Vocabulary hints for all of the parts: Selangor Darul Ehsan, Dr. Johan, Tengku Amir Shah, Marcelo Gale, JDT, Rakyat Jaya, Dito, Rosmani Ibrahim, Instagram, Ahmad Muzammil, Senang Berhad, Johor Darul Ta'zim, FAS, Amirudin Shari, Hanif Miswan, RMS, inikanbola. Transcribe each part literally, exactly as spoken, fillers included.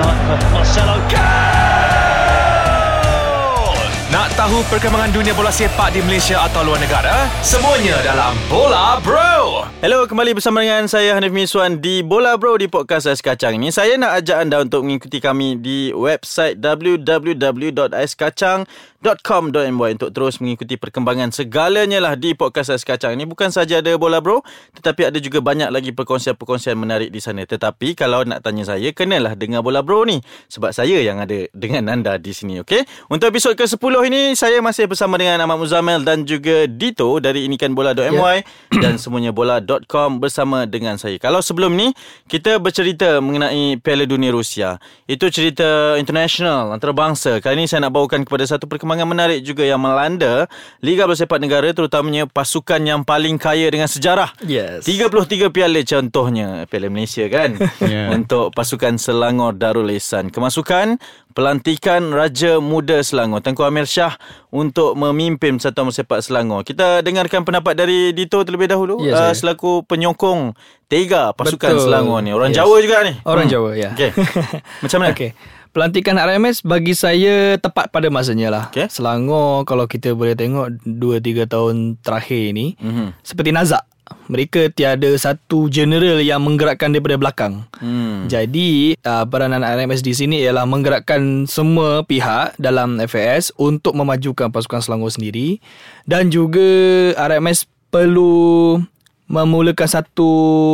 tonight for Marcelo Gale. Nak tahu perkembangan dunia bola sepak di Malaysia atau luar negara? Semuanya dalam Bola Bro. Hello, kembali bersama dengan saya Hanif Miswan di Bola Bro di podcast Ais Kacang ini. Saya nak ajak anda untuk mengikuti kami di website w w w dot ais kacang dot com dot m y untuk terus mengikuti perkembangan segalanya lah di podcast Ais Kacang ini. Bukan saja ada Bola Bro, tetapi ada juga banyak lagi perkongsian-perkongsian menarik di sana. Tetapi kalau nak tanya saya, kenalah dengar Bola Bro ni, sebab saya yang ada dengan anda di sini, okay? Untuk episod ke sepuluh ini, saya masih bersama dengan Ahmad Muzammil dan juga Dito dari inikanbola dot m y, yeah, dan semuanya bola dot com bersama dengan saya. Kalau sebelum ni kita bercerita mengenai Piala Dunia Rusia, itu cerita international, antarabangsa. Kali ni saya nak bawakan kepada satu perkembangan menarik juga yang melanda Liga Bola Sepak Negara, terutamanya pasukan yang paling kaya dengan sejarah. Yes. tiga puluh tiga piala, contohnya Piala Malaysia kan, yeah, untuk pasukan Selangor Darul Ehsan. Kemasukan pelantikan Raja Muda Selangor Tengku Amir Shah untuk memimpin Persatuan Bola Sepak Selangor. Kita dengarkan pendapat dari Dito terlebih dahulu, yes, uh, selaku penyokong tiga pasukan Betul. Selangor ni. Orang yes. Jawa juga ni. Orang hmm. Jawa, ya. Yeah. Okay. Macam mana? Okay. Pelantikan R M S bagi saya tepat pada masanya lah, okay. Selangor kalau kita boleh tengok dua tiga tahun terakhir ni, mm-hmm, seperti nazak. Mereka tiada satu general yang menggerakkan daripada belakang. mm. Jadi uh, peranan R M S di sini ialah menggerakkan semua pihak dalam F A S untuk memajukan pasukan Selangor sendiri. Dan juga R M S perlu memulakan satu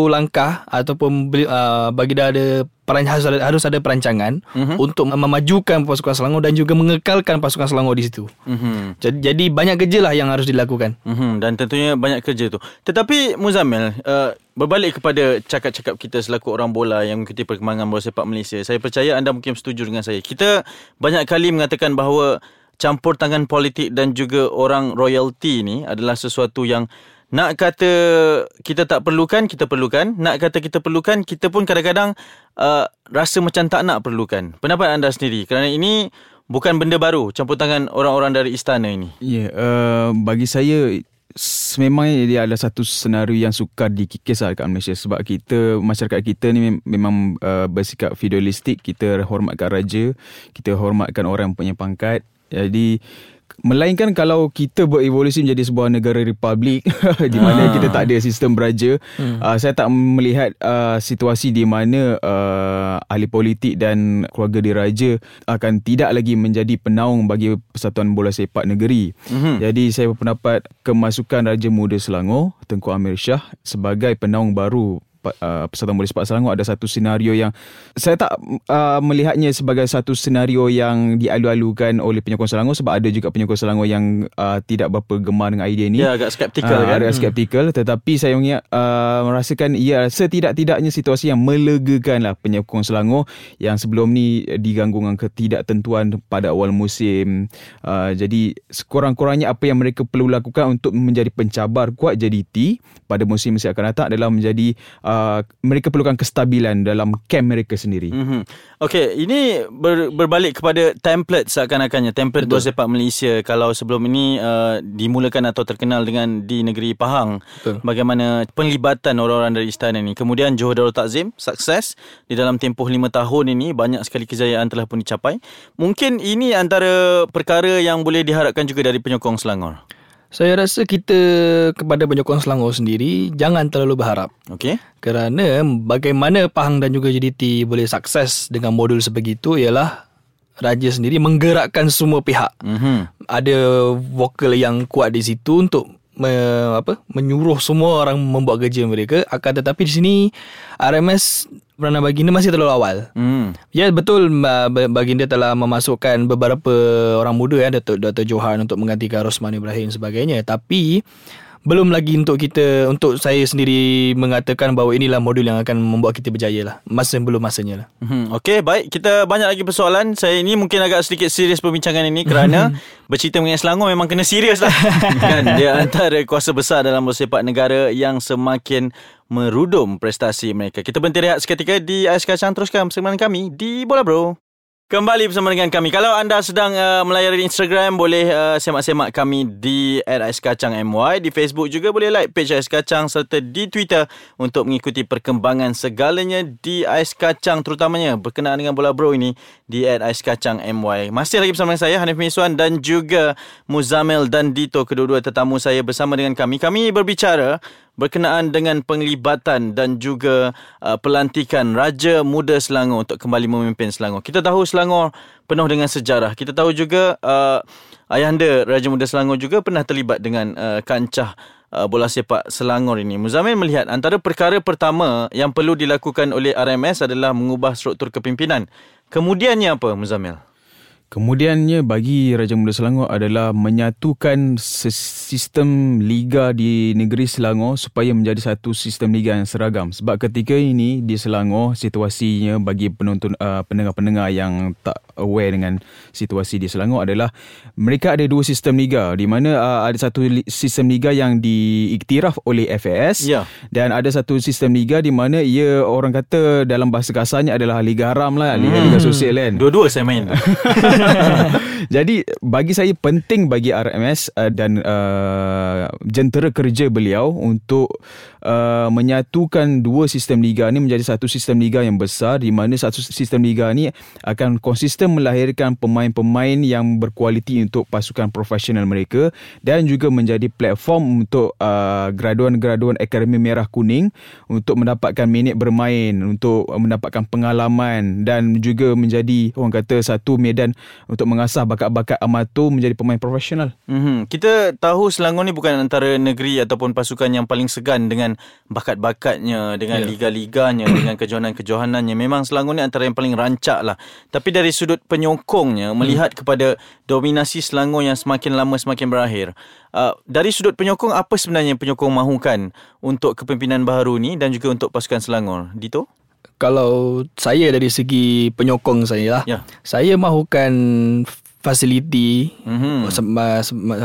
langkah ataupun uh, bagi dia ada harus ada, harus ada perancangan, mm-hmm, untuk memajukan pasukan Selangor dan juga mengekalkan pasukan Selangor di situ. Mm-hmm. Jadi, jadi banyak kerja lah yang harus dilakukan. Mm-hmm. Dan tentunya banyak kerja tu. Tetapi Muzammil, uh, berbalik kepada cakap-cakap kita selaku orang bola yang mengikuti perkembangan bola sepak Malaysia, saya percaya anda mungkin setuju dengan saya. Kita banyak kali mengatakan bahawa campur tangan politik dan juga orang royalty ni adalah sesuatu yang nak kata kita tak perlukan, kita perlukan. Nak kata kita perlukan, kita pun kadang-kadang uh, rasa macam tak nak perlukan. Pendapat anda sendiri, kerana ini bukan benda baru, campur tangan orang-orang dari istana ini. Ya, yeah, uh, bagi saya memang dia adalah satu senario yang sukar dikikis lah dekat Malaysia. Sebab kita, masyarakat kita ni memang uh, bersikap feudalistik. Kita hormatkan raja, kita hormatkan orang punya pangkat. Jadi melainkan kalau kita berevolusi menjadi sebuah negara republik di mana ha. kita tak ada sistem beraja, hmm. uh, saya tak melihat uh, situasi di mana uh, ahli politik dan keluarga diraja akan tidak lagi menjadi penaung bagi persatuan bola sepak negeri. Hmm. Jadi saya berpendapat kemasukan Raja Muda Selangor Tengku Amir Shah sebagai penaung baru Uh, Persatuan Bola Sepak Selangor ada satu senario yang saya tak uh, melihatnya sebagai satu senario yang dialu-alukan oleh penyokong Selangor, sebab ada juga penyokong Selangor yang uh, tidak berapa gemar dengan idea ni. Ya, agak skeptikal uh, kan. Agak skeptikal, hmm. tetapi saya uh, merasakan ia setidak-tidaknya situasi yang melegakan lah penyokong Selangor yang sebelum ni diganggu dengan ketidaktentuan pada awal musim. Uh, jadi sekurang-kurangnya apa yang mereka perlu lakukan untuk menjadi pencabar kuat jadi T pada musim yang akan datang adalah menjadi uh, Uh, mereka perlukan kestabilan dalam camp mereka sendiri. Mm-hmm. Okey, ini ber, berbalik kepada template seakan-akannya, template bola sepak Malaysia. Kalau sebelum ini uh, dimulakan atau terkenal dengan di negeri Pahang, betul, bagaimana penglibatan orang-orang dari istana ini. Kemudian Johor Darul Ta'zim sukses di dalam tempoh lima tahun ini, banyak sekali kejayaan telah pun dicapai. Mungkin ini antara perkara yang boleh diharapkan juga dari penyokong Selangor. Saya rasa kita kepada penyokong Selangor sendiri jangan terlalu berharap. Okey. Kerana bagaimana Pahang dan juga J D T boleh sukses dengan modul sebegitu ialah raja sendiri menggerakkan semua pihak. Mm-hmm. Ada vokal yang kuat di situ untuk me, apa menyuruh semua orang membuat kerja mereka. Akan tetapi di sini R M S Perdana Baginda masih terlalu awal. Hmm. Ya, betul, Baginda telah memasukkan beberapa orang muda, ya, Doktor Johan untuk menggantikan Rosmani Ibrahim sebagainya. Tapi belum lagi untuk kita, untuk saya sendiri mengatakan bahawa inilah modul yang akan membuat kita berjaya lah. Masa belum masanya lah. Hmm. Okey, baik, kita banyak lagi persoalan. Saya ini mungkin agak sedikit serius perbincangan ini kerana bercerita mengenai Selangor memang kena serius lah. Kan? Dia antara kuasa besar dalam bola sepak negara yang semakin merudum prestasi mereka. Kita berhenti rehat seketika di Ais Kacang, teruskan bersama kami di Bola Bro. Kembali bersama dengan kami. Kalau anda sedang uh, melayari Instagram, boleh uh, semak-semak kami di at ais kacang my. Di Facebook juga boleh like page Ais Kacang, serta di Twitter untuk mengikuti perkembangan segalanya di Ais Kacang, terutamanya berkenaan dengan bola bro ini di at ais kacang my. Masih lagi bersama saya Hanif Miswan dan juga Muzammil dan Dito, kedua-dua tetamu saya bersama dengan kami. Kami berbicara berkenaan dengan penglibatan dan juga uh, pelantikan Raja Muda Selangor untuk kembali memimpin Selangor. Kita tahu Selangor penuh dengan sejarah. Kita tahu juga uh, ayahanda Raja Muda Selangor juga pernah terlibat dengan uh, kancah uh, bola sepak Selangor ini. Muzammil melihat antara perkara pertama yang perlu dilakukan oleh R M S adalah mengubah struktur kepimpinan. Kemudiannya apa, Muzammil? Kemudiannya bagi Raja Muda Selangor adalah menyatukan sistem liga di negeri Selangor supaya menjadi satu sistem liga yang seragam. Sebab ketika ini di Selangor situasinya bagi penonton uh, pendengar-pendengar yang tak aware dengan situasi di Selangor adalah mereka ada dua sistem liga, di mana uh, ada satu li- sistem liga yang diiktiraf oleh F A S, yeah, dan ada satu sistem liga di mana ia, orang kata dalam bahasa kasarnya adalah liga haram lah, liga-liga hmm. sosial kan. Dua-dua saya main. Jadi bagi saya penting bagi R M S uh, dan uh, jentera kerja beliau untuk uh, menyatukan dua sistem liga ni menjadi satu sistem liga yang besar, di mana satu sistem liga ni akan konsisten melahirkan pemain-pemain yang berkualiti untuk pasukan profesional mereka, dan juga menjadi platform untuk uh, graduan-graduan Akademi Merah Kuning untuk mendapatkan minit bermain, untuk mendapatkan pengalaman, dan juga menjadi orang kata satu medan untuk mengasah bakat-bakat amatur menjadi pemain profesional. Mm-hmm. Kita tahu Selangor ni bukan antara negeri ataupun pasukan yang paling segan dengan bakat-bakatnya, dengan yeah. liga-liganya, dengan kejohanan-kejohanannya. Memang Selangor ni antara yang paling rancak lah. Tapi dari sudut penyokongnya, melihat mm. kepada dominasi Selangor yang semakin lama semakin berakhir, uh, dari sudut penyokong, apa sebenarnya penyokong mahukan untuk kepimpinan baharu ni dan juga untuk pasukan Selangor? Dito? Kalau saya dari segi penyokong saya lah, yeah. saya mahukan fasiliti, mm-hmm.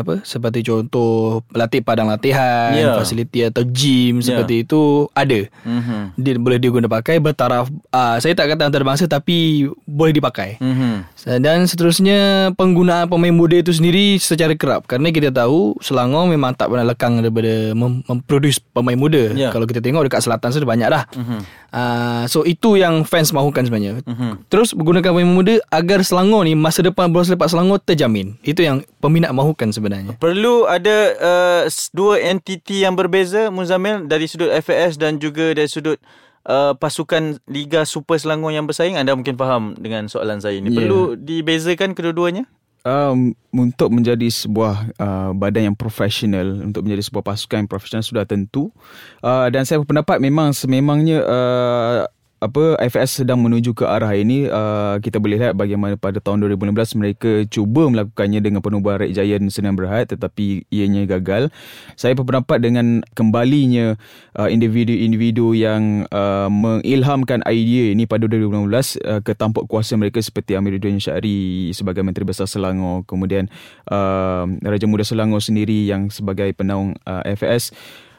apa, seperti contoh latih padang latihan, yeah. fasiliti atau gym seperti yeah. itu ada. Mm-hmm. Dia boleh diguna pakai bertaraf. Uh, saya tak kata antarabangsa, tapi boleh dipakai. Mm-hmm. Dan seterusnya penggunaan pemain muda itu sendiri secara kerap, kerana kita tahu Selangor memang tak pernah lekang daripada mem- memproduce pemain muda. Yeah. Kalau kita tengok dekat selatan sudah banyak dah. Mm-hmm. Uh, so itu yang fans mahukan sebenarnya. Mm-hmm. Terus menggunakan pemain muda agar Selangor ni masa depan bola sepak Selangor terjamin. Itu yang peminat mahukan sebenarnya. Perlu ada uh, dua entiti yang berbeza, Muzammil, dari sudut F A S dan juga dari sudut uh, pasukan Liga Super Selangor yang bersaing. Anda mungkin faham dengan soalan saya ini. Yeah. Perlu dibezakan kedua-duanya? Um, untuk menjadi sebuah uh, badan yang profesional, untuk menjadi sebuah pasukan yang profesional sudah tentu. Uh, dan saya berpendapat memang sememangnya uh, apa F A S sedang menuju ke arah ini. Uh, kita boleh lihat bagaimana pada tahun dua ribu enam belas mereka cuba melakukannya dengan penubuhan Rakyat Jaya dan Senang Berhad, tetapi ianya gagal. Saya berpendapat dengan kembalinya uh, individu-individu yang uh, mengilhamkan idea ini pada dua ribu enam belas uh, ke tampuk kuasa mereka, seperti Amirudin Shari sebagai Menteri Besar Selangor, kemudian uh, Raja Muda Selangor sendiri yang sebagai penaung uh, F A S.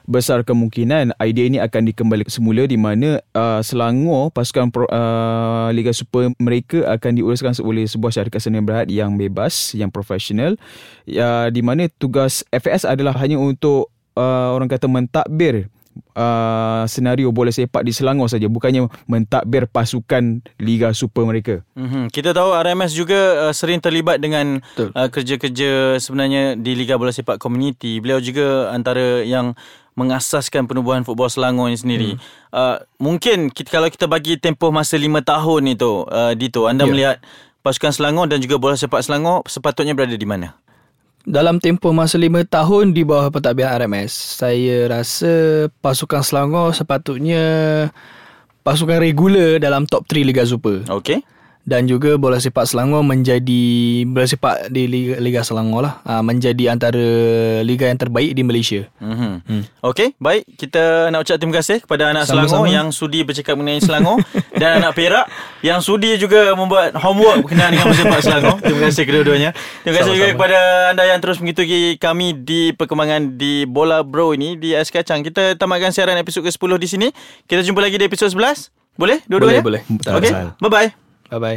Besar kemungkinan idea ini akan dikembalikan semula, di mana uh, Selangor, pasukan pro, uh, Liga Super mereka akan diuruskan oleh sebuah syarikat Senang Berhad yang bebas, yang profesional, uh, di mana tugas F A S adalah hanya untuk uh, orang kata mentadbir Uh, senario bola sepak di Selangor saja, bukannya mentadbir pasukan Liga Super mereka. Mm-hmm. Kita tahu R M S juga uh, sering terlibat dengan uh, kerja-kerja sebenarnya di Liga Bola Sepak Komuniti. Beliau juga antara yang mengasaskan penubuhan football Selangor ini sendiri. Mm. Uh, mungkin kita, kalau kita bagi tempoh masa lima tahun itu, uh, Dito, anda yeah. melihat pasukan Selangor dan juga bola sepak Selangor sepatutnya berada di mana? Dalam tempoh masa lima tahun di bawah pentadbiran R M S, saya rasa pasukan Selangor sepatutnya pasukan regular dalam top tiga Liga Super. Okey. Dan juga bola sepak Selangor menjadi, bola sepak di Liga, Liga Selangor lah, aa, menjadi antara liga yang terbaik di Malaysia. Mm-hmm. Hmm. Okey, baik. Kita nak ucap terima kasih kepada anak Sama-sama. Selangor yang sudi bercakap mengenai Selangor dan anak Perak yang sudi juga membuat homework berkenaan dengan bola sepak Selangor. Terima kasih kedua-duanya. Terima kasih Sama-sama. juga kepada anda yang terus mengikuti kami di perkembangan di Bola Bro ini di Ais Kacang. Kita tamatkan siaran episod ke sepuluh di sini. Kita jumpa lagi di episod sebelas. Boleh? Dua-duanya? Boleh, boleh. Okey, bye-bye. Bye-bye.